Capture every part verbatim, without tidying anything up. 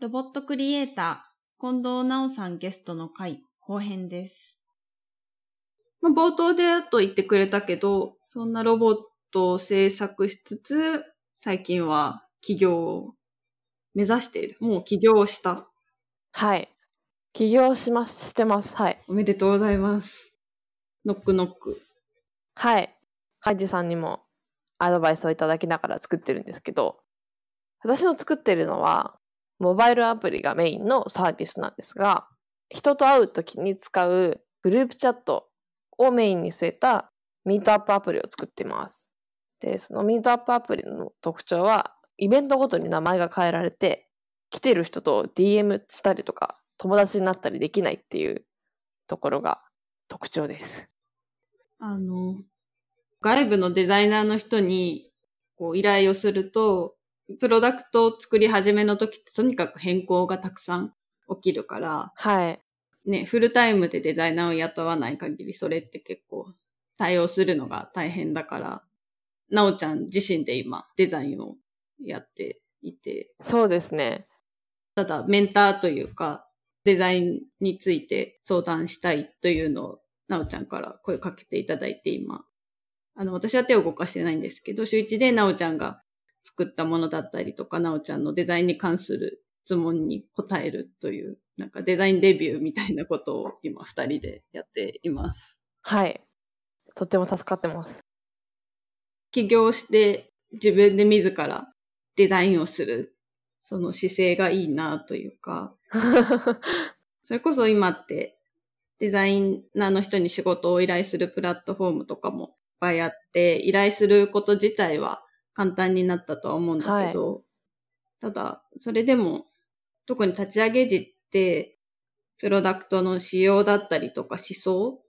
ロボットクリエイター、近藤直さんゲストの回、後編です。まあ、冒頭でと言ってくれたけど、そんなロボットを制作しつつ、最近は起業を目指している。もう起業した。はい。起業しま、してます。はい。おめでとうございます。ノックノック。はい。ハイジさんにもアドバイスをいただきながら作ってるんですけど、私の作ってるのはモバイルアプリがメインのサービスなんですが、人と会うときに使うグループチャットをメインに据えたミートアップアプリを作っています。で、そのミートアップアプリの特徴は、イベントごとに名前が変えられて、来てる人と ディーエム したりとか、友達になったりできないっていうところが特徴です。あの、外部のデザイナーの人にこう依頼をすると、プロダクトを作り始めの時ってとにかく変更がたくさん起きるから、はい。ね、フルタイムでデザイナーを雇わない限り、それって結構対応するのが大変だから、なおちゃん自身で今デザインをやっていて。そうですね。ただメンターというか、デザインについて相談したいというのを、なおちゃんから声かけていただいて今。あの、私は手を動かしてないんですけど、週一でなおちゃんが作ったものだったりとか、なおちゃんのデザインに関する質問に答えるという、なんかデザインレビューみたいなことを今二人でやっています。はい。とっても助かってます。起業して自分で自らデザインをする、その姿勢がいいなというか、それこそ今ってデザイナーの人に仕事を依頼するプラットフォームとかもいっぱいあって、依頼すること自体は簡単になったとは思うんだけど、はい、ただそれでも特に立ち上げ時ってプロダクトの仕様だったりとか思想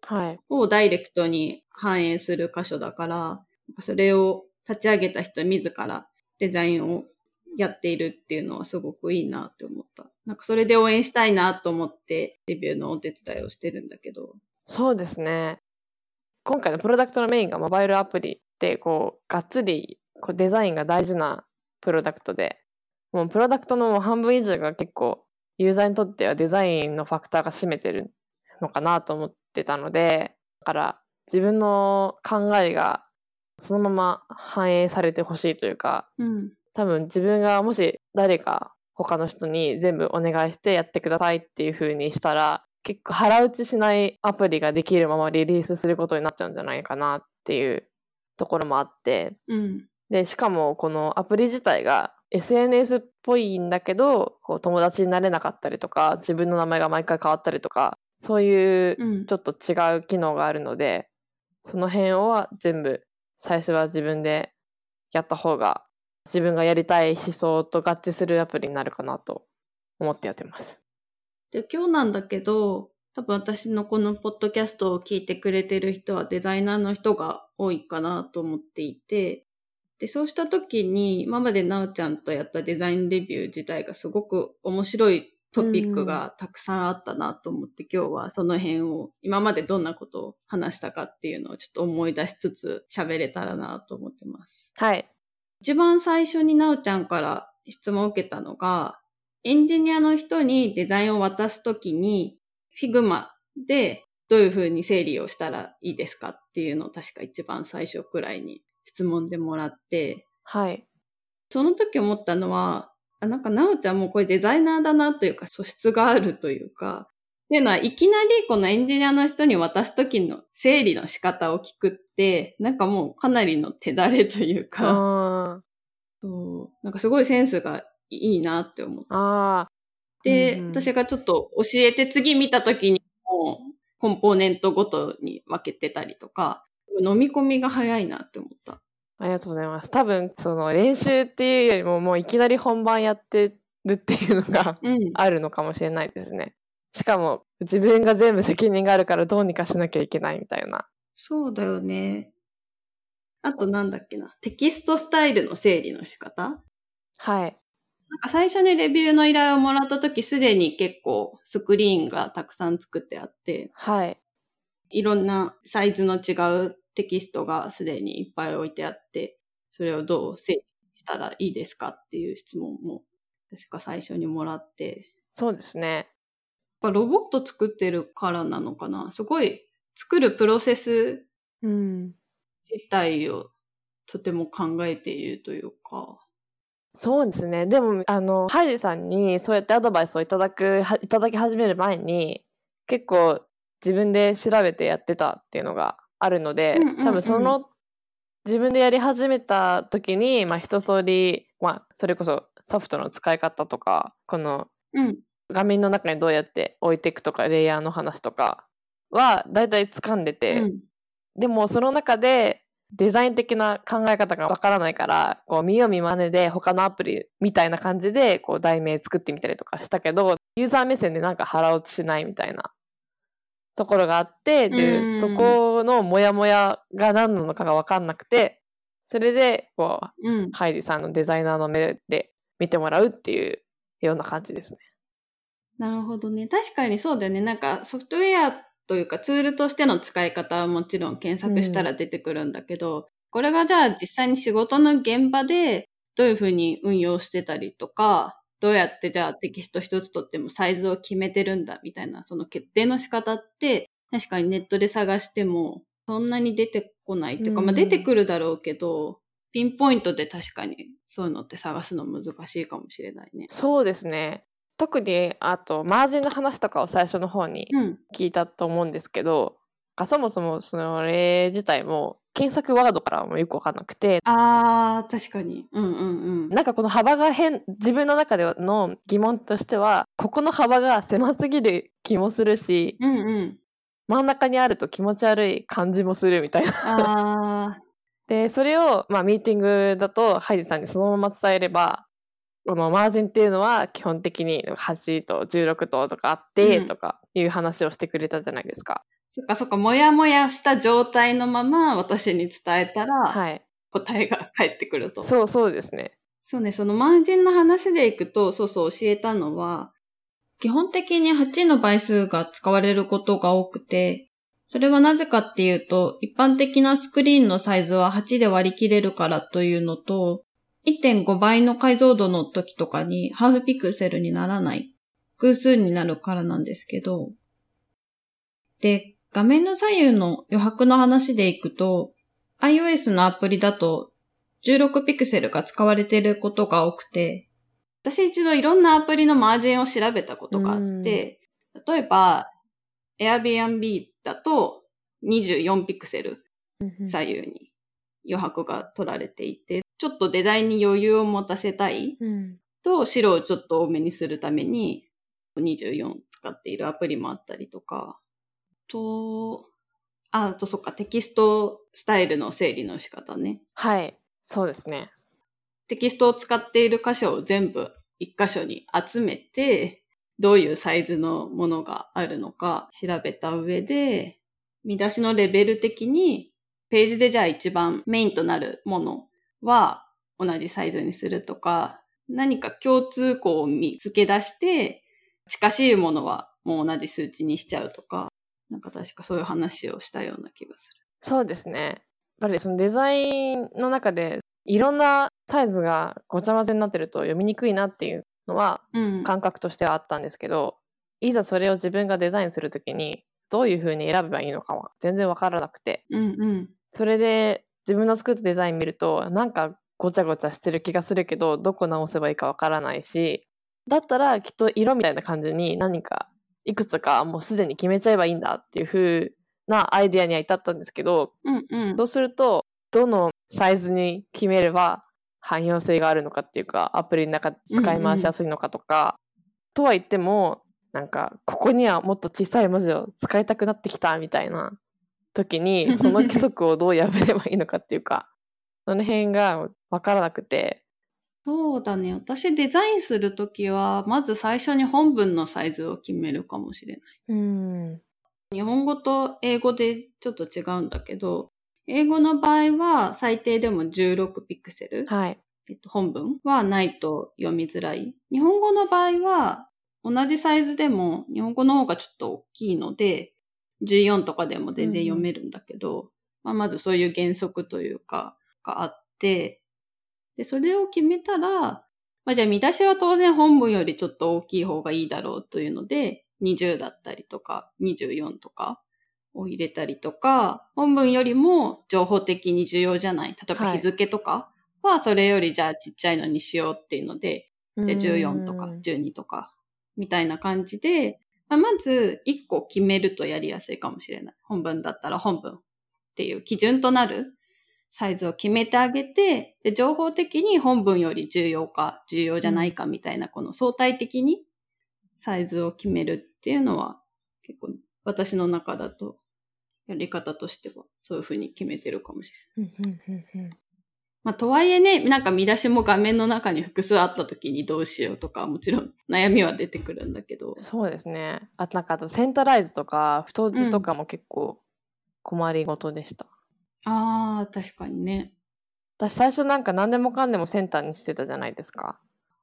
をダイレクトに反映する箇所だから、はい、それを立ち上げた人自らデザインをやっているっていうのはすごくいいなって思った。なんかそれで応援したいなと思ってレビューのお手伝いをしてるんだけど。そうですね。今回のプロダクトのメインがモバイルアプリでこうがっつりこうデザインが大事なプロダクトで、もうプロダクトの半分以上が結構ユーザーにとってはデザインのファクターが占めてるのかなと思ってたので、だから自分の考えがそのまま反映されてほしいというか、うん、多分自分がもし誰か他の人に全部お願いしてやってくださいっていう風にしたら、結構腹打ちしないアプリができるままリリースすることになっちゃうんじゃないかなっていうところもあって、うんで、しかもこのアプリ自体が エスエヌエス っぽいんだけど、こう友達になれなかったりとか、自分の名前が毎回変わったりとか、そういうちょっと違う機能があるので、うん、その辺は全部最初は自分でやった方が自分がやりたい思想と合致するアプリになるかなと思ってやってます。で、今日なんだけど、多分私のこのポッドキャストを聞いてくれてる人はデザイナーの人が多いかなと思っていて、で、そうした時に今までなおちゃんとやったデザインレビュー自体がすごく面白いトピックがたくさんあったなと思って、うん、今日はその辺を今までどんなことを話したかっていうのをちょっと思い出しつつ喋れたらなと思ってます。はい。一番最初になおちゃんから質問を受けたのが、エンジニアの人にデザインを渡すときに Figma でどういうふうに整理をしたらいいですかっていうのを確か一番最初くらいに質問でもらって、はい。その時思ったのは、あ、なんかなおちゃんもこれデザイナーだなというか素質があるというか、っていうのはいきなりこのエンジニアの人に渡す時の整理の仕方を聞くって、なんかもうかなりの手だれというか、あそうなんかすごいセンスがいいなって思って。あで、うん、私がちょっと教えて次見た時にもコンポーネントごとに分けてたりとか、飲み込みが早いなって思った。ありがとうございます。多分その練習っていうよりももういきなり本番やってるっていうのが、うん、あるのかもしれないですね。しかも自分が全部責任があるからどうにかしなきゃいけないみたいな。そうだよね。あとなんだっけな、テキストスタイルの整理の仕方？はい。なんか最初にレビューの依頼をもらった時すでに結構スクリーンがたくさん作ってあって、はい。いろんなサイズの違うテキストがすでにいっぱい置いてあって、それをどう整理したらいいですかっていう質問も確か最初にもらって。そうですね。やっぱロボット作ってるからなのかな。すごい作るプロセス自体をとても考えているというか。そうですね。でもあのハイリさんにそうやってアドバイスをいただくいただき始める前に結構自分で調べてやってたっていうのがあるので、うんうんうん、多分その自分でやり始めた時に、まあ、一通り、まあ、それこそソフトの使い方とかこの画面の中にどうやって置いていくとかレイヤーの話とかはだいたい掴んでて、うん、でもその中でデザイン的な考え方がわからないからこう見よう見まねで他のアプリみたいな感じでこう題名作ってみたりとかしたけどユーザー目線でなんか腹落ちしないみたいなところがあってでそこのモヤモヤが何なのかが分かんなくてそれでこう、うん、ハイリさんのデザイナーの目で見てもらうっていうような感じですね。なるほどね。確かにそうだよね。なんかソフトウェアというかツールとしての使い方はもちろん検索したら出てくるんだけど、うん、これがじゃあ実際に仕事の現場でどういうふうに運用してたりとかどうやってじゃあテキスト一つとってもサイズを決めてるんだみたいなその決定の仕方って確かにネットで探してもそんなに出てこないっていうか、うん、まあ出てくるだろうけどピンポイントで確かにそういうのって探すの難しいかもしれないね。そうですね。特にあとマージンの話とかを最初の方に聞いたと思うんですけど、うん、そもそもその例自体も検索ワードからもよくわかんなくて、あー確かに、うんうんうん、なんかこの幅が変、自分の中での疑問としてはここの幅が狭すぎる気もするし、うんうん、真ん中にあると気持ち悪い感じもするみたいな。あでそれを、まあ、ミーティングだとハイジさんにそのまま伝えればこのマージンっていうのは基本的にはちとじゅうろくととかあって、うん、とかいう話をしてくれたじゃないですか。そっかそっか、もやもやした状態のまま私に伝えたら、はい、答えが返ってくると。そうそうですね。そうね、そのマージンの話でいくと、そうそう教えたのは、基本的にはちの倍数が使われることが多くて、それはなぜかっていうと、一般的なスクリーンのサイズははちで割り切れるからというのと、いってんご 倍の解像度の時とかにハーフピクセルにならない、偶数になるからなんですけど、で、画面の左右の余白の話でいくと、iOS のアプリだとじゅうろくピクセルが使われていることが多くて、私一度いろんなアプリのマージンを調べたことがあって、例えば Airbnb だとにじゅうよんピクセル左右に余白が取られていて、ちょっとデザインに余裕を持たせたいと白をちょっと多めにするためににじゅうよん使っているアプリもあったりとか、と、あ、あとそっか、テキストスタイルの整理の仕方ね。はい、そうですね。テキストを使っている箇所を全部一箇所に集めて、どういうサイズのものがあるのか調べた上で、見出しのレベル的にページでじゃあ一番メインとなるものは同じサイズにするとか、何か共通項を見つけ出して、近しいものはもう同じ数値にしちゃうとか、なんか確かそういう話をしたような気がする。そうですね。やっぱりそのデザインの中でいろんなサイズがごちゃ混ぜになってると読みにくいなっていうのは感覚としてはあったんですけど、うん、いざそれを自分がデザインするときにどういう風に選べばいいのかは全然わからなくて、うんうん、それで自分の作ったデザイン見るとなんかごちゃごちゃしてる気がするけどどこ直せばいいかわからないし、だったらきっと色みたいな感じに何かいくつかもうすでに決めちゃえばいいんだっていう風なアイディアには至ったんですけど、うんうん、そうするとどのサイズに決めれば汎用性があるのかっていうかアプリの中で使い回しやすいのかとか、うんうん、とは言ってもなんかここにはもっと小さい文字を使いたくなってきたみたいな時にその規則をどう破ればいいのかっていうかその辺が分からなくて。そうだね。私デザインするときはまず最初に本文のサイズを決めるかもしれない。うん、日本語と英語でちょっと違うんだけど、英語の場合は最低でもじゅうろくピクセル、はい、えっと、本文はないと読みづらい。日本語の場合は同じサイズでも日本語の方がちょっと大きいのでじゅうよんとかでも全然読めるんだけど、うん、まあ、まずそういう原則というかがあって、でそれを決めたらまあ、じゃあ見出しは当然本文よりちょっと大きい方がいいだろうというので、にじゅうだったりとかにじゅうよんとかを入れたりとか、本文よりも情報的に重要じゃない、例えば日付とかはそれよりじゃあちっちゃいのにしようっていうので、はい、じゃあじゅうよんとかじゅうにとかみたいな感じで、まあ、まずいっこ決めるとやりやすいかもしれない。本文だったら本文っていう基準となるサイズを決めてあげて、で情報的に本文より重要か重要じゃないかみたいな、この相対的にサイズを決めるっていうのは結構私の中だとやり方としてはそういうふうに決めてるかもしれない。まあ、とはいえね、なんか見出しも画面の中に複数あった時にどうしようとか、もちろん悩みは出てくるんだけど。そうですね。あとなんかあとセンタライズとか太字とかも結構困りごとでした。うん、あー、確かにね。私最初なんか何でもかんでもセンターにしてたじゃないですか。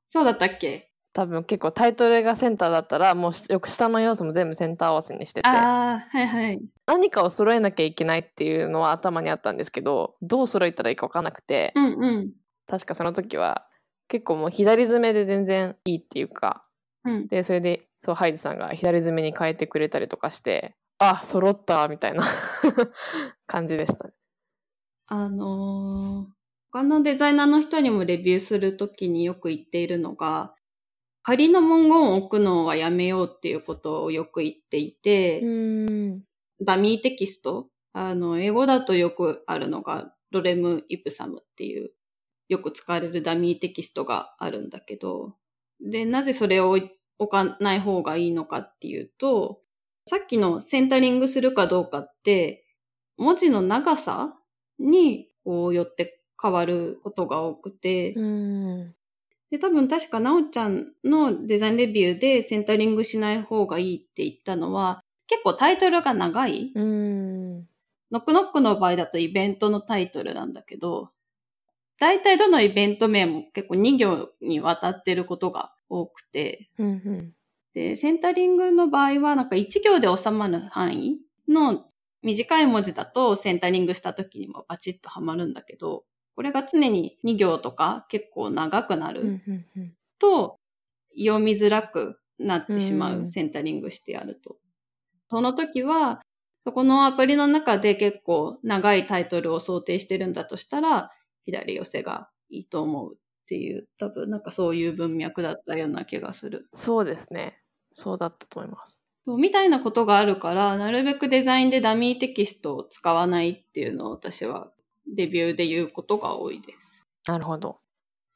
そうだったっけ？多分結構タイトルがセンターだったら、もう翌下の要素も全部センター合わせにしてて、あ、はいはい、何かを揃えなきゃいけないっていうのは頭にあったんですけど、どう揃えたらいいか分かんなくて、うんうん、確かその時は結構もう左詰めで全然いいっていうか、うん、でそれでそうハイジさんが左詰めに変えてくれたりとかして、あ、揃ったみたいな感じでしたね。あのー、他のデザイナーの人にもレビューするときによく言っているのが、仮の文言を置くのはやめようっていうことをよく言っていて、うーん、ダミーテキスト、あの英語だとよくあるのがLorem ipsumっていうよく使われるダミーテキストがあるんだけど、でなぜそれを置かない方がいいのかっていうと、さっきのセンタリングするかどうかって文字の長さにこうよって変わることが多くて、うーん、で多分確かなおちゃんのデザインレビューでセンタリングしない方がいいって言ったのは、結構タイトルが長い、うーん、ノックノックの場合だとイベントのタイトルなんだけど、だいたいどのイベント名も結構に行にわたってることが多くて、うんうん、でセンタリングの場合はなんかいち行で収まる範囲の短い文字だとセンタリングした時にもバチッとはまるんだけど、これが常にに行とか結構長くなると読みづらくなってしまう、センタリングしてやると。その時はそこのアプリの中で結構長いタイトルを想定してるんだとしたら左寄せがいいと思うっていう、多分なんかそういう文脈だったような気がする。そうですね、そうだったと思います。みたいなことがあるから、なるべくデザインでダミーテキストを使わないっていうのを私はレビューで言うことが多いです。なるほど。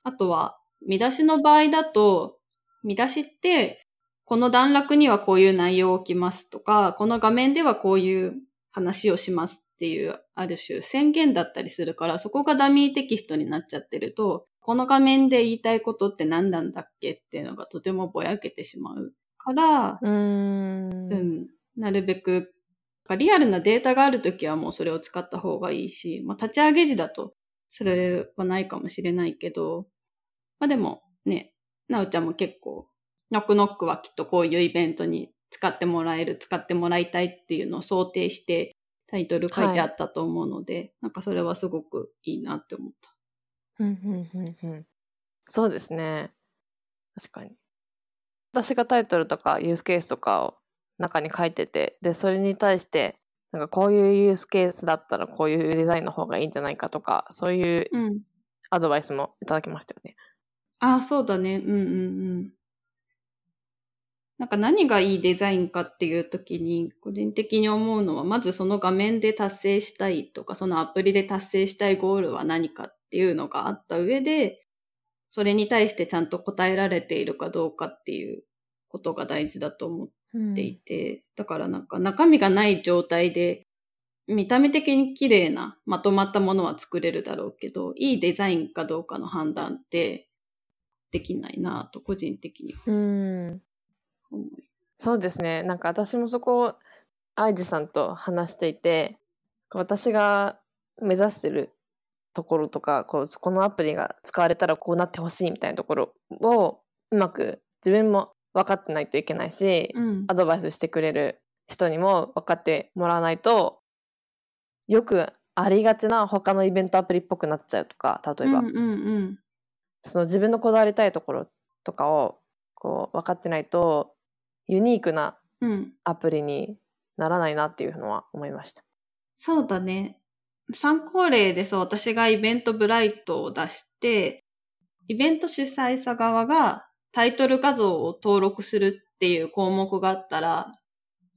あとは見出しの場合だと、見出しってこの段落にはこういう内容を置きますとか、この画面ではこういう話をしますっていうある種宣言だったりするから、そこがダミーテキストになっちゃってると、この画面で言いたいことって何なんだっけっていうのがとてもぼやけてしまうから、うーん、うん、なるべくリアルなデータがあるときはもうそれを使った方がいいし、まあ、立ち上げ時だとそれはないかもしれないけど、まあでもね、なおちゃんも結構ノックノックはきっとこういうイベントに使ってもらえる、使ってもらいたいっていうのを想定してタイトル書いてあったと思うので、はい、なんかそれはすごくいいなって思った。うんうんうんうん。そうですね。確かに。私がタイトルとかユースケースとかを中に書いてて、でそれに対してなんかこういうユースケースだったらこういうデザインの方がいいんじゃないかとか、そういうアドバイスもいただきましたよね。うん、ああ、そうだね。うんうんうん。なんか何がいいデザインかっていう時に個人的に思うのは、まずその画面で達成したいとか、そのアプリで達成したいゴールは何かっていうのがあった上で、それに対してちゃんと答えられているかどうかっていうことが大事だと思ってっていて、うん、だからなんか中身がない状態で見た目的に綺麗なまとまったものは作れるだろうけど、いいデザインかどうかの判断ってできないなと個人的には思う。うん、そうですね。なんか私もそこをアイジさんと話していて、私が目指してるところとか、こうこのアプリが使われたらこうなってほしいみたいなところをうまく自分も分かってないといけないし、うん、アドバイスしてくれる人にも分かってもらわないと、よくありがちな他のイベントアプリっぽくなっちゃうとか、例えば、うんうんうん、その自分のこだわりたいところとかをこう分かってないとユニークなアプリにならないなっていうのは思いました。うん、そうだね。参考例でそう私がイベントブライトを出して、イベント主催者側がタイトル画像を登録するっていう項目があったら、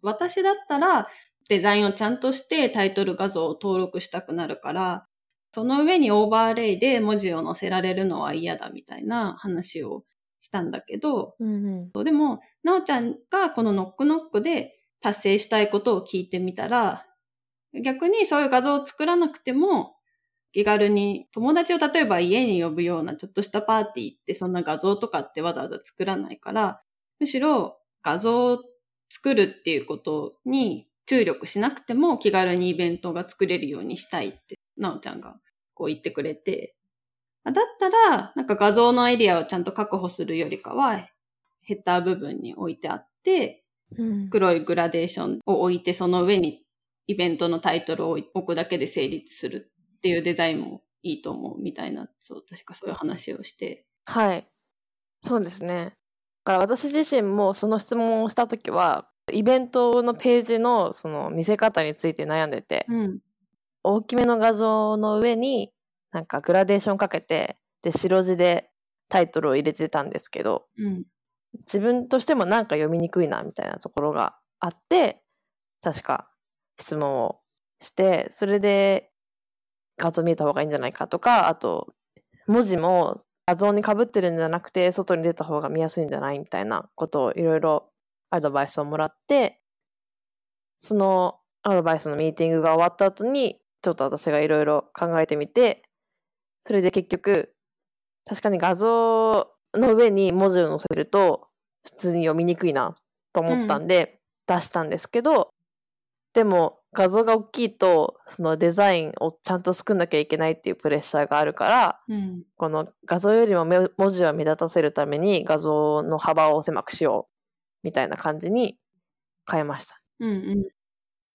私だったらデザインをちゃんとしてタイトル画像を登録したくなるから、その上にオーバーレイで文字を載せられるのは嫌だみたいな話をしたんだけど、うんうん、でも、なおちゃんがこのノックノックで達成したいことを聞いてみたら、逆にそういう画像を作らなくても気軽に友達を例えば家に呼ぶようなちょっとしたパーティーってそんな画像とかってわざわざ作らないから、むしろ画像を作るっていうことに注力しなくても気軽にイベントが作れるようにしたいってなおちゃんがこう言ってくれて、だったらなんか画像のエリアをちゃんと確保するよりかはヘッダー部分に置いてあって、うん、黒いグラデーションを置いてその上にイベントのタイトルを置くだけで成立するっていうデザインもいいと思うみたいな、そう確かそういう話をして、はい、そうですね。だから私自身もその質問をしたときはイベントのページのその見せ方について悩んでて、うん、大きめの画像の上になんかグラデーションかけてで白字でタイトルを入れてたんですけど、うん、自分としてもなんか読みにくいなみたいなところがあって、確か質問をして、それで画像見えた方がいいんじゃないかとか、あと文字も画像に被ってるんじゃなくて外に出た方が見やすいんじゃないみたいなことをいろいろアドバイスをもらって、そのアドバイスのミーティングが終わった後にちょっと私がいろいろ考えてみて、それで結局確かに画像の上に文字を載せると普通に読みにくいなと思ったんで出したんですけど、うんでも画像が大きいとそのデザインをちゃんと作んなきゃいけないっていうプレッシャーがあるから、うん、この画像よりも文字を目立たせるために画像の幅を狭くしようみたいな感じに変えました。うんうん、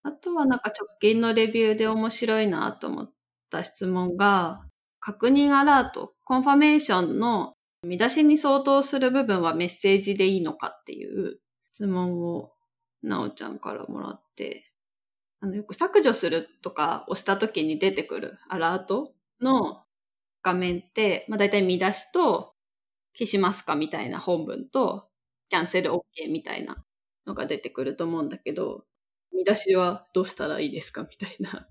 あとはなんか直近のレビューで面白いなと思った質問が、確認アラート、コンファメーションの見出しに相当する部分はメッセージでいいのかっていう質問をなおちゃんからもらって、あのよく削除するとか押した時に出てくるアラートの画面って、まあ、大体見出しと消しますかみたいな本文とキャンセル OK みたいなのが出てくると思うんだけど、見出しはどうしたらいいですかみたいな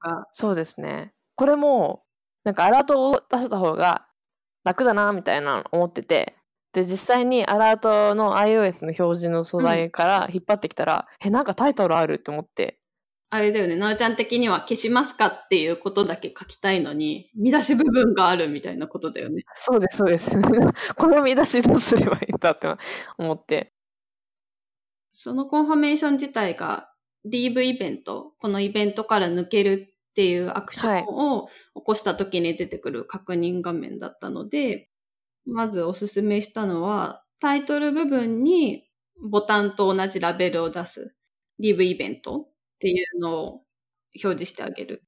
が、そうですね、これもなんかアラートを出した方が楽だなみたいなの思ってて、で実際にアラートの iOS の表示の素材から引っ張ってきたら、うん、えなんかタイトルあるって思って、あれだよね、なおちゃん的には消しますかっていうことだけ書きたいのに見出し部分があるみたいなことだよね。そうですそうですこの見出しどうすればいいんだって思って、そのコンファメーション自体が ディーブイ イベント、このイベントから抜けるっていうアクションを起こした時に出てくる確認画面だったので、はい、まずおすすめしたのはタイトル部分にボタンと同じラベルを出す ディーブイ イベントっていうのを表示してあげる。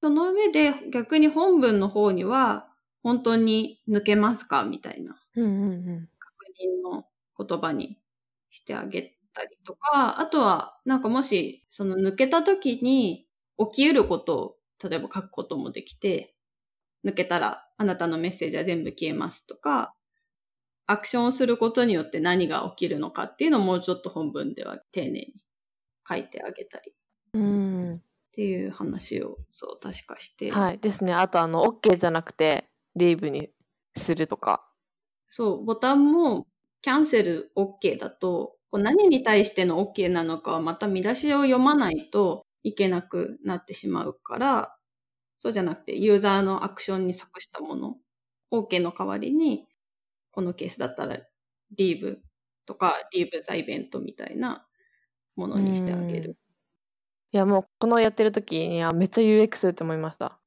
その上で逆に本文の方には本当に抜けますかみたいな確認の言葉にしてあげたりとか、あとはなんかもしその抜けた時に起きうることを例えば書くこともできて、抜けたらあなたのメッセージは全部消えますとか、アクションをすることによって何が起きるのかっていうのをもうちょっと本文では丁寧に書いてあげたり、うんっていう話をそう確かして、はいですね。あとあの OK じゃなくてリーブにするとか、そうボタンもキャンセル OK だとこう何に対しての OK なのかはまた見出しを読まないといけなくなってしまうから、そうじゃなくてユーザーのアクションに即したもの OK の代わりに、このケースだったらリーブとかリーブザイベントみたいなものにしてあげる。いやもうこのやってる時にはめっちゃ ユーエックス って思いました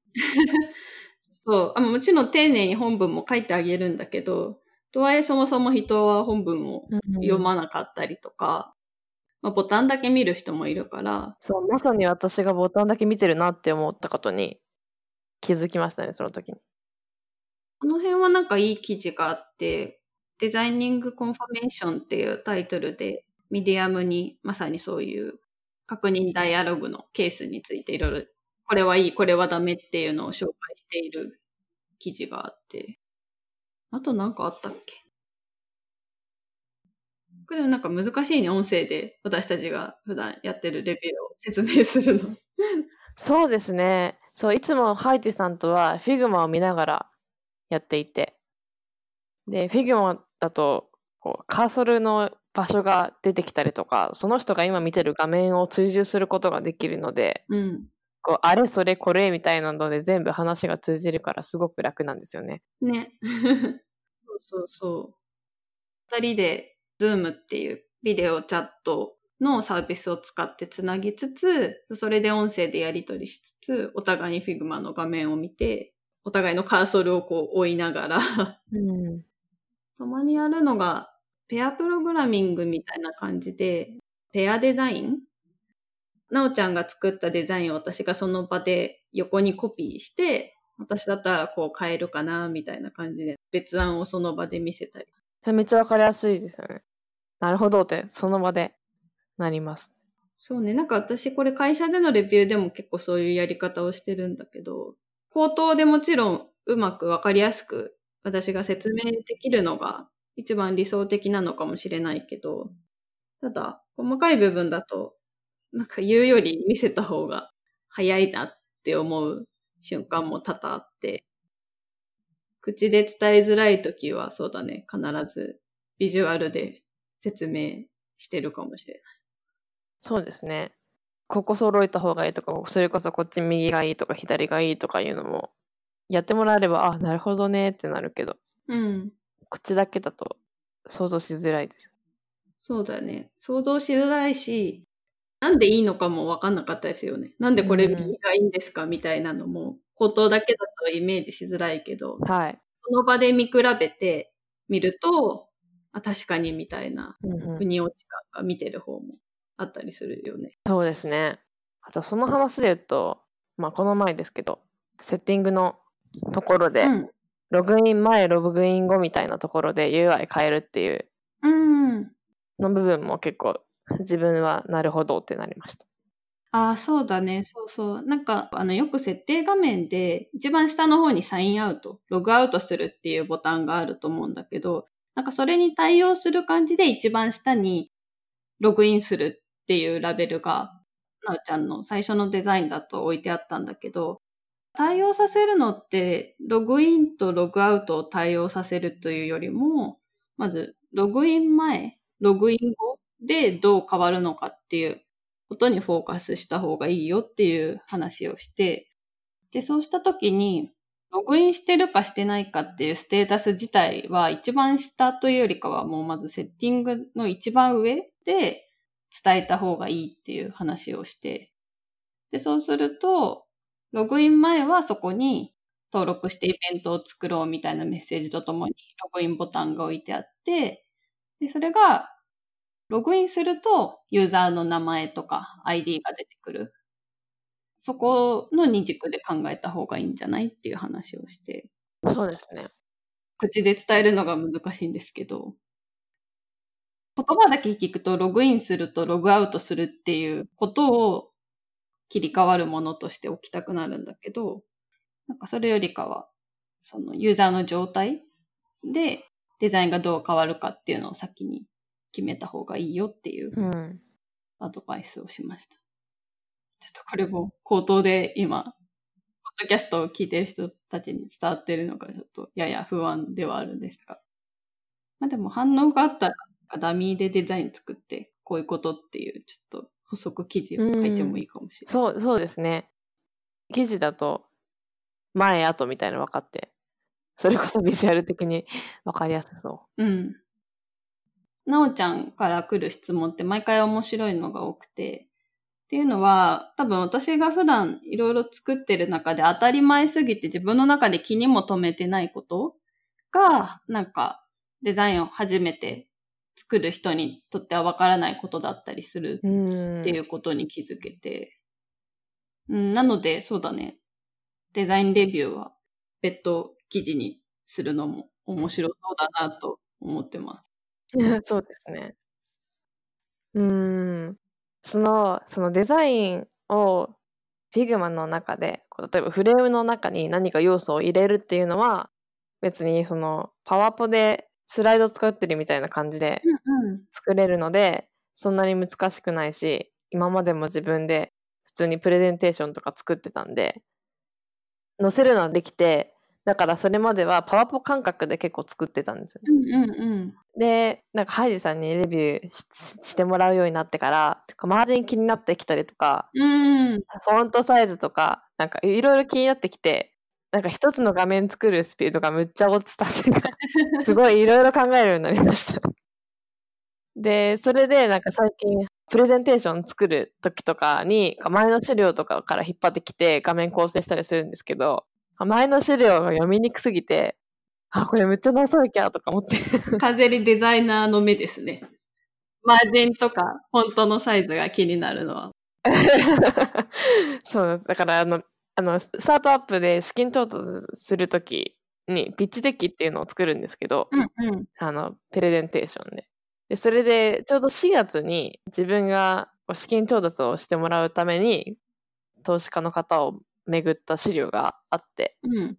そうあもちろん丁寧に本文も書いてあげるんだけど、とはいえそもそも人は本文を読まなかったりとか、うんうんまあ、ボタンだけ見る人もいるから、そうまさに私がボタンだけ見てるなって思ったことに気づきましたね、その時に。この辺はなんかいい記事があって、デザイニングコンファメーションっていうタイトルで、ミディアムにまさにそういう確認ダイアログのケースについていろいろ、これはいい、これはダメっていうのを紹介している記事があって。あとなんかあったっけ？これなんか難しいね、音声で私たちが普段やってるレビューを説明するの。そうですね。そう、いつもハイティさんとは Figma を見ながらやっていて。で、Figma だとこうカーソルの場所が出てきたりとか、その人が今見てる画面を追従することができるので、うん、こうあれそれこれみたいなので全部話が通じるからすごく楽なんですよね。ね。そうそうそう。ふたりでZoom っていうビデオチャットのサービスを使ってつなぎつつ、それで音声でやり取りしつつ、お互いに Figma の画面を見て、お互いのカーソルをこう追いながら、うん、たまにやるのがペアプログラミングみたいな感じで、ペアデザイン？なおちゃんが作ったデザインを私がその場で横にコピーして、私だったらこう変えるかなみたいな感じで別案をその場で見せたり。めっちゃわかりやすいですよね。なるほどってその場でなります。そうね。なんか私これ会社でのレビューでも結構そういうやり方をしてるんだけど、口頭でもちろんうまくわかりやすく私が説明できるのが一番理想的なのかもしれないけど、ただ細かい部分だとなんか言うより見せた方が早いなって思う瞬間も多々あって、口で伝えづらいときはそうだね、必ずビジュアルで説明してるかもしれない。そうですね。ここ揃えた方がいいとか、それこそこっち右がいいとか左がいいとかいうのもやってもらえれば、あ、なるほどねってなるけど、うん、口だけだと想像しづらいです。そうだね。想像しづらいし、なんでいいのかも分かんなかったですよね。なんでこれ右がいいんですかみたいなのも、口頭だけだとイメージしづらいけど、はい、その場で見比べてみると、あ、確かにみたいな、国落ち感が見てる方もあったりするよね。うんうん、そうですね。あとその話で言うと、まあこの前ですけど、セッティングのところで、うん、ログイン前、ログイン後みたいなところで ユーアイ 変えるっていうの部分も結構自分はなるほどってなりました。ああ、そうだね。そうそう。なんか、あの、よく設定画面で、一番下の方にサインアウト、ログアウトするっていうボタンがあると思うんだけど、なんかそれに対応する感じで一番下にログインするっていうラベルが、なおちゃんの最初のデザインだと置いてあったんだけど、対応させるのって、ログインとログアウトを対応させるというよりも、まず、ログイン前、ログイン後でどう変わるのかっていう、ことにフォーカスした方がいいよっていう話をして、で、そうしたときに、ログインしてるかしてないかっていうステータス自体は一番下というよりかはもうまずセッティングの一番上で伝えた方がいいっていう話をして、で、そうすると、ログイン前はそこに登録してイベントを作ろうみたいなメッセージとともにログインボタンが置いてあって、で、それが、ログインするとユーザーの名前とか アイディー が出てくる。そこの二軸で考えた方がいいんじゃないっていう話をして。そうですね。口で伝えるのが難しいんですけど、言葉だけ聞くとログインするとログアウトするっていうことを切り替わるものとしておきたくなるんだけど、なんかそれよりかは、そのユーザーの状態でデザインがどう変わるかっていうのを先に決めた方がいいよっていうアドバイスをしました。うん、ちょっとこれも口頭で今ポッドキャストを聞いてる人たちに伝わってるのがちょっとやや不安ではあるんですが、まあでも反応があったらダミーでデザイン作ってこういうことっていうちょっと補足記事を書いてもいいかもしれない。うん、そうそうですね。記事だと前後みたいなの分かって、それこそビジュアル的に分かりやすそう。うん。なおちゃんから来る質問って毎回面白いのが多くて、っていうのは多分私が普段いろいろ作ってる中で当たり前すぎて自分の中で気にも留めてないことがなんかデザインを初めて作る人にとってはわからないことだったりするっていうことに気づけて、うん、なのでそうだね、デザインレビューは別途記事にするのも面白そうだなと思ってます。そうですね。うーん、その、そのデザインをFigmaの中で、例えばフレームの中に何か要素を入れるっていうのは、別にそのパワポでスライド使ってるみたいな感じで作れるので、うんうん、そんなに難しくないし、今までも自分で普通にプレゼンテーションとか作ってたんで、載せるのはできて、だからそれまではパワポ感覚で結構作ってたんですよ、ね。うんうんうん、で、なんかハイジさんにレビュー し, してもらうようになってから、マージン気になってきたりとか、うん、フォントサイズとか、なんかいろいろ気になってきて、なんか一つの画面作るスピードがむっちゃ落ちたっていうか、すごいいろいろ考えるようになりました。で、それでなんか最近、プレゼンテーション作る時とかに、前の資料とかから引っ張ってきて画面構成したりするんですけど、前の資料が読みにくすぎて、あ、これめっちゃなさなきゃとか思って。完全にデザイナーの目ですね。マージンとかフォントのサイズが気になるのは。そうだからあのあのスタートアップで資金調達するときにピッチデッキっていうのを作るんですけど、うんうん、あのプレゼンテーションで。でそれでちょうどしがつに自分が資金調達をしてもらうために投資家の方を巡った資料があって、うん、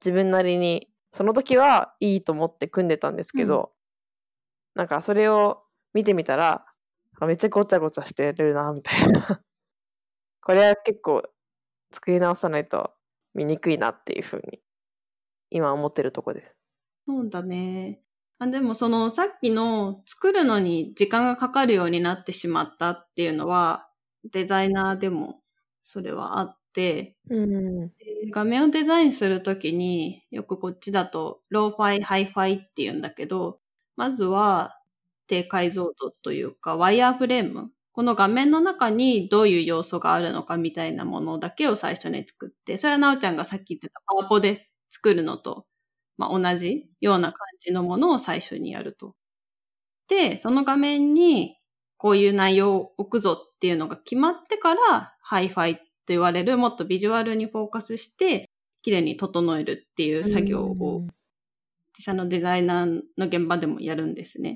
自分なりにその時はいいと思って組んでたんですけど、うん、なんかそれを見てみたらめっちゃごちゃごちゃしてるなみたいなこれは結構作り直さないと見にくいなっていう風に今思ってるとこです。そうだね。あ、でもそのさっきの作るのに時間がかかるようになってしまったっていうのはデザイナーでもそれはあって、うん、で画面をデザインするときによくこっちだとローファイ、ハイファイっていうんだけど、まずは低解像度というかワイヤーフレーム、この画面の中にどういう要素があるのかみたいなものだけを最初に作って、それはなおちゃんがさっき言ってたパワポで作るのとまあ、同じような感じのものを最初にやると。で、その画面にこういう内容を置くぞっていうのが決まってから、ハイファイと言われるもっとビジュアルにフォーカスして、綺麗に整えるっていう作業を、実際のデザイナーの現場でもやるんですね。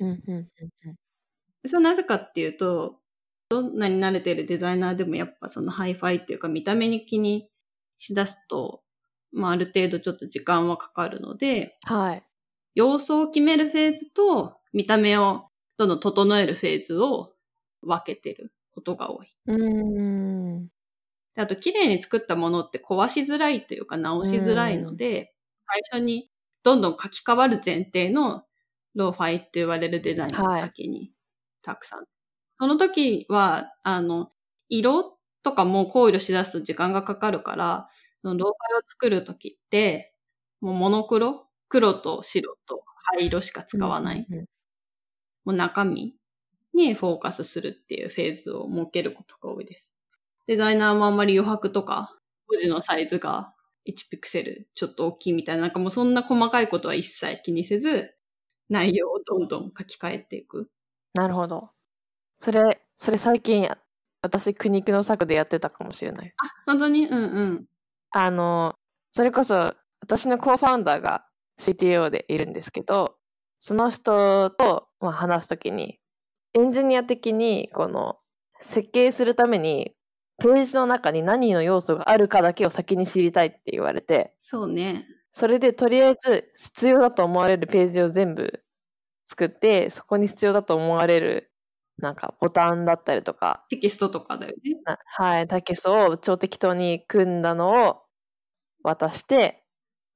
それはなぜかっていうと、どんなに慣れてるデザイナーでもやっぱそのハイファイっていうか見た目に気にしだすと、まあ、ある程度ちょっと時間はかかるので、はい、様子を決めるフェーズと見た目をどんどん整えるフェーズを分けてることが多い。うーん。で、あと綺麗に作ったものって壊しづらいというか直しづらいので、最初にどんどん書き換わる前提のローファイって言われるデザインを先にたくさん、はい、その時はあの色とかも考慮しだすと時間がかかるから、ローファイを作るときって、もうモノクロ、黒と白と灰色しか使わない。うんうん、もう中身にフォーカスするっていうフェーズを設けることが多いです。デザイナーもあんまり余白とか、文字のサイズがいちピクセルちょっと大きいみたいな、なんかもうそんな細かいことは一切気にせず、内容をどんどん書き換えていく。なるほど。それ、それ最近私苦肉の策でやってたかもしれない。あ、本当に？うんうん。あのそれこそ私のコーファウンダーが シーティーオー でいるんですけど、その人と、まあ、話すときにエンジニア的にこの設計するためにページの中に何の要素があるかだけを先に知りたいって言われて、そうね。それでとりあえず必要だと思われるページを全部作って、そこに必要だと思われるなんかボタンだったりとかテキストとかだよね。はい、テキストを超適当に組んだのを渡して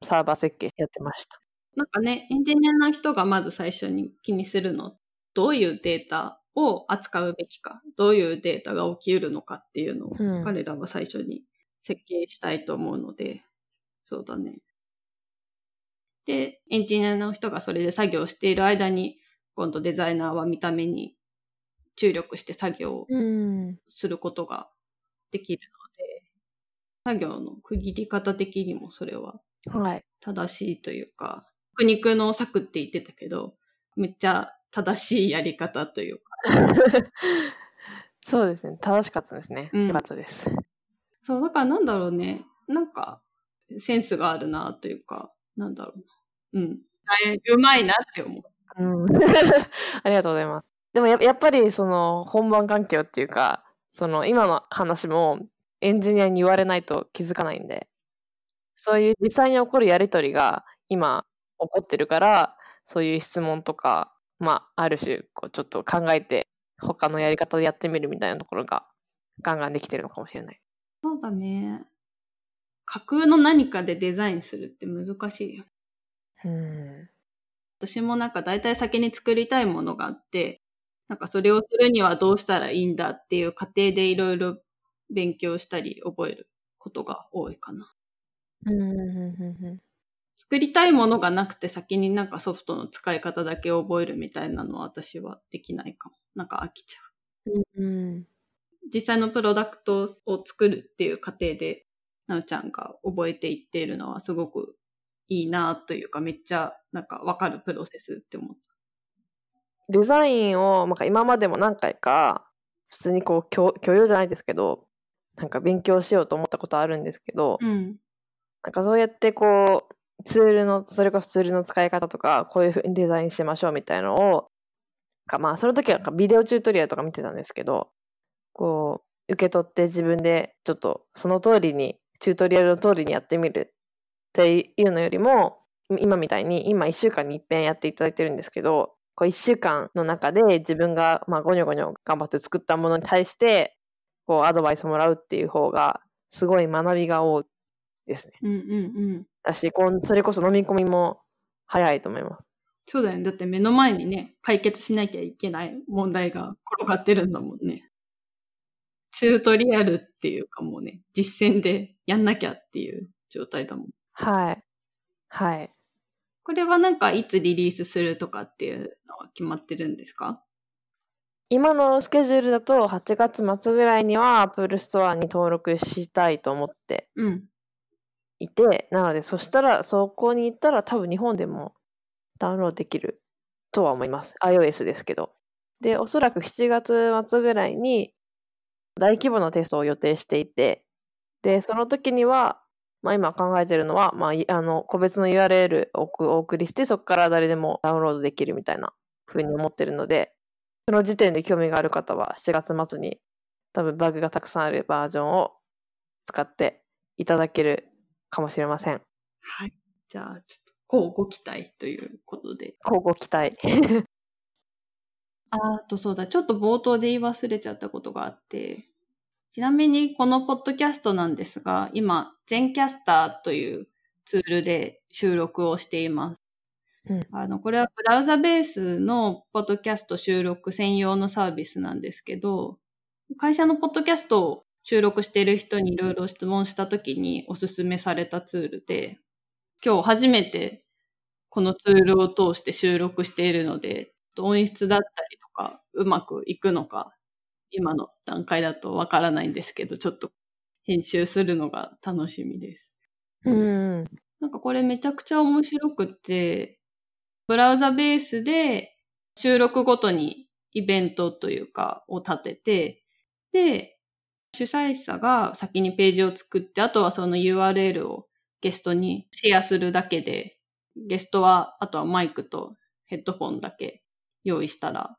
サーバー設計やってました。なんかね、エンジニアの人がまず最初に気にするの、どういうデータを扱うべきか、どういうデータが起きうるのかっていうのを、うん、彼らは最初に設計したいと思うので、そうだね。で、エンジニアの人がそれで作業している間に、今度デザイナーは見た目に注力して作業をすることができるので、うん、作業の区切り方的にもそれは正しいというか、はい、苦肉の策って言ってたけど、めっちゃ正しいやり方というかそうですね、正しかったですね、うん、よかったです。そうだからなんだろうね、なんかセンスがあるなというか、なんだろううん、うまいなって思う。うん、ありがとうございます。でも や, やっぱりその本番環境っていうか、その今の話もエンジニアに言われないと気づかないんで、そういう実際に起こるやり取りが今起こってるから、そういう質問とか、まあ、ある種こうちょっと考えて他のやり方でやってみるみたいなところがガンガンできてるのかもしれない。そうだね。架空の何かでデザインするって難しいよ。うん、私もなんか大体先に作りたいものがあって、なんかそれをするにはどうしたらいいんだっていう過程でいろいろ勉強したり覚えることが多いかな。うん、作りたいものがなくて先になんかソフトの使い方だけ覚えるみたいなのは私はできないかも。なんか飽きちゃう。うん、実際のプロダクトを作るっていう過程でなおちゃんが覚えていっているのはすごくいいなというか、めっちゃなんか分かるプロセスって思った。デザインをなんか今までも何回か普通にこう 許, 許容じゃないですけど、なんか勉強しようと思ったことあるんですけど、うん、なんかそうやってこうツールの、それこそツールの使い方とか、こういうふうにデザインしましょうみたいなのを、かまあその時はなんかビデオチュートリアルとか見てたんですけど、こう受け取って自分でちょっとその通りにチュートリアルの通りにやってみるっていうのよりも、今みたいに今いっしゅうかんに一遍やっていただいてるんですけど、こういっしゅうかんの中で自分がまあゴニョゴニョ頑張って作ったものに対してこうアドバイスもらうっていう方がすごい学びが多いですね。うんうんうん。だし、こうそれこそ飲み込みも早いと思います。そうだよね。だって目の前にね、解決しなきゃいけない問題が転がってるんだもんね。チュートリアルっていうかもうね、実践でやんなきゃっていう状態だもん。はい。はい。これはなんかいつリリースするとかっていうのは決まってるんですか？今のスケジュールだとはちがつまつぐらいには Apple Store に登録したいと思っていて、うん、なのでそしたらそこに行ったら多分日本でもダウンロードできるとは思います。 iOS ですけど。で、おそらくしちがつまつぐらいに大規模なテストを予定していて、でその時にはまあ、今考えてるのは、まあ、あの個別の ユーアールエル をお送りして、そこから誰でもダウンロードできるみたいな風に思ってるので、その時点で興味がある方はしちがつまつに多分バグがたくさんあるバージョンを使っていただけるかもしれません。はい。じゃあちょっと乞うご期待ということで。乞うご期待。あと、そうだ、ちょっと冒頭で言い忘れちゃったことがあって、ちなみにこのポッドキャストなんですが、今Zencastrというツールで収録をしています。うん、あのこれはブラウザベースのポッドキャスト収録専用のサービスなんですけど、会社のポッドキャストを収録している人にいろいろ質問したときにおすすめされたツールで、今日初めてこのツールを通して収録しているので、音質だったりとかうまくいくのか、今の段階だとわからないんですけど、ちょっと編集するのが楽しみです。うん。なんかこれめちゃくちゃ面白くて、ブラウザベースで収録ごとにイベントというかを立てて、で、主催者が先にページを作って、あとはその ユーアールエル をゲストにシェアするだけで、ゲストはあとはマイクとヘッドフォンだけ用意したら、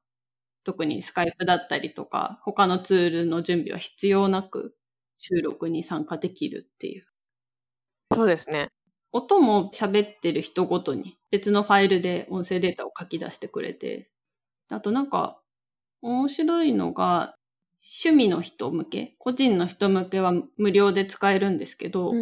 特にスカイプだったりとか他のツールの準備は必要なく収録に参加できるっていう。そうですね。音も喋ってる人ごとに別のファイルで音声データを書き出してくれて、あとなんか面白いのが、趣味の人向け、個人の人向けは無料で使えるんですけど、こ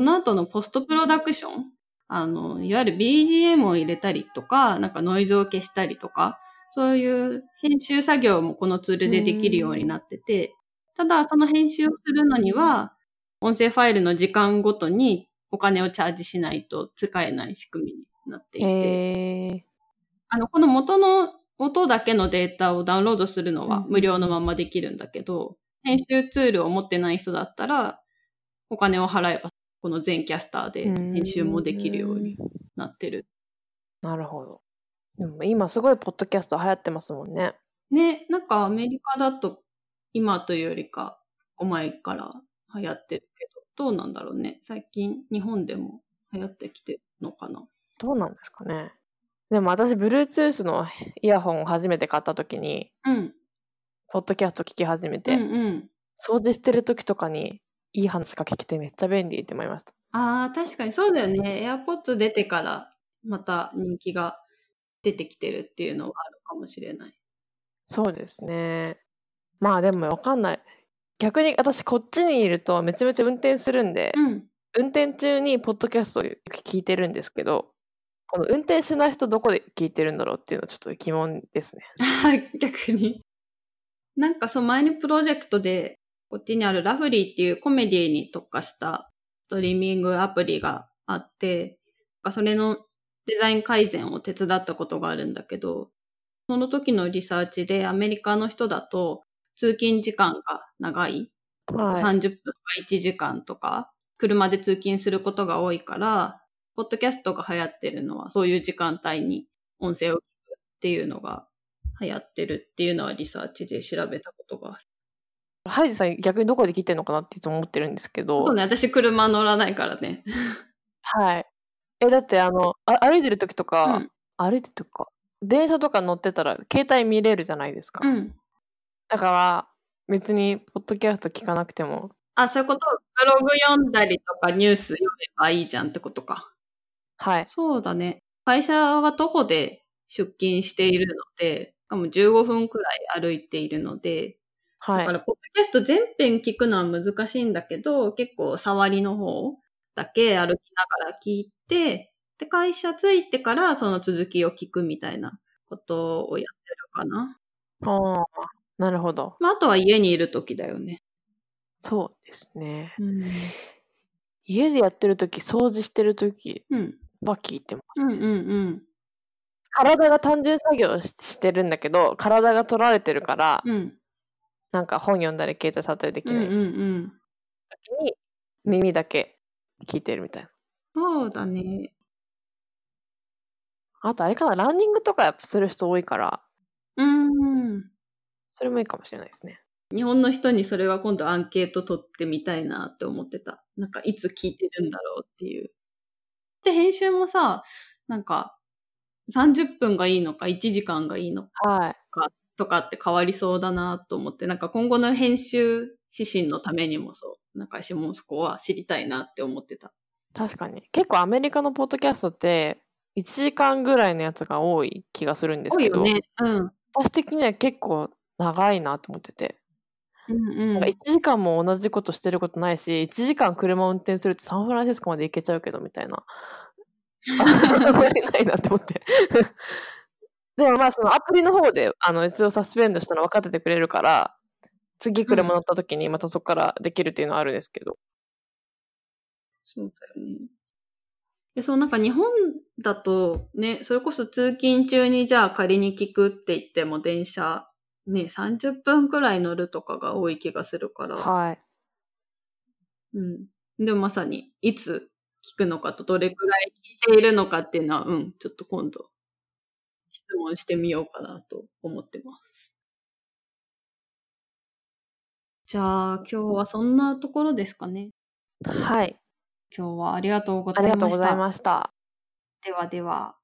の後のポストプロダクション、あのいわゆる ビージーエム を入れたりとか、なんかノイズを消したりとか、そういう編集作業もこのツールでできるようになってて、ただその編集をするのには音声ファイルの時間ごとにお金をチャージしないと使えない仕組みになっていて、あのこの元の音だけのデータをダウンロードするのは無料のままできるんだけど、編集ツールを持ってない人だったらお金を払えばこのZencastrで編集もできるようになってる。なるほど。でも今すごいポッドキャスト流行ってますもんね。ね、なんかアメリカだと今というよりか前から流行ってるけど、どうなんだろうね。最近日本でも流行ってきてるのかな。どうなんですかね。でも私 Bluetooth のイヤホンを初めて買った時に、うん、ポッドキャスト聞き始めて、うんうん、掃除してる時とかにいい話が聞けてめっちゃ便利って思いました。あー確かにそうだよね。 AirPods 出てからまた人気が出てきてるっていうのはあるかもしれない。そうですね。まあでもわかんない。逆に私こっちにいるとめちゃめちゃ運転するんで、うん、運転中にポッドキャストを聞いてるんですけど、この運転しない人どこで聞いてるんだろうっていうのはちょっと疑問ですね。逆になんかそう、前にプロジェクトでこっちにあるラフリーっていうコメディに特化したストリーミングアプリがあって、それのデザイン改善を手伝ったことがあるんだけど、その時のリサーチでアメリカの人だと通勤時間が長い、はい、さんじゅっぷんとかいちじかんとか車で通勤することが多いから、ポッドキャストが流行ってるのはそういう時間帯に音声を聞くっていうのが流行ってるっていうのはリサーチで調べたことがある。ハイジさん逆にどこで聞いてるのかなっていつも思ってるんですけど。そうね、私車乗らないからね。はい。え、だってあのあ歩いてる時とか、うん、歩いてる時か電車とか乗ってたら携帯見れるじゃないですか、うん、だから別にポッドキャスト聞かなくても、あ、そういうこと、ブログ読んだりとかニュース読めばいいじゃんってことか。はい、そうだね。会社は徒歩で出勤しているので、しかもじゅうごふんくらい歩いているので、はい、だからポッドキャスト全編聞くのは難しいんだけど、結構触りの方だけ歩きながら聞いて、で会社着いてからその続きを聞くみたいなことをやってるかな。ああ、なるほど。まあ、あとは家にいるときだよね。そうですね、うん、家でやってるとき、掃除してるとき、うんは聞いてます、ね、うんうんうん、体が単純作業 し, してるんだけど体が取られてるから、うん、なんか本読んだり携帯撮影できない、うんうんうん、時に耳だけ聞いてるみたいな。そうだね。あとあれかな、ランニングとかやっぱする人多いから、うんそれもいいかもしれないですね。日本の人にそれは今度アンケート取ってみたいなって思ってた。なんかいつ聞いてるんだろうっていう。で編集もさ、なんかさんじゅっぷんがいいのかいちじかんがいいのかとかって変わりそうだなと思って、はい、なんか今後の編集指針のためにもそう、なんか私もそこは知りたいなって思ってた。確かに結構アメリカのポッドキャストっていちじかんぐらいのやつが多い気がするんですけど、多いよね、うん、私的には結構長いなと思ってて、うんうん、なんかいちじかんも同じことしてることないし、いちじかん車を運転するとサンフランシスコまで行けちゃうけどみたいな思えないなって思ってでもまあそのアプリの方であの一応サスペンドしたの分かっててくれるから、次車乗った時にまたそこからできるっていうのはあるんですけど、うん、そうだよね。でそう、なんか日本だとね、それこそ通勤中にじゃあ仮に聞くって言っても電車ね、さんじゅっぷんくらい乗るとかが多い気がするから、はい、うん、でもまさにいつ聞くのかとどれくらい聞いているのかっていうのは、うん、ちょっと今度質問してみようかなと思ってます。じゃあ今日はそんなところですかね。はい。今日はありがとうございました。ありがとうございました。ではでは。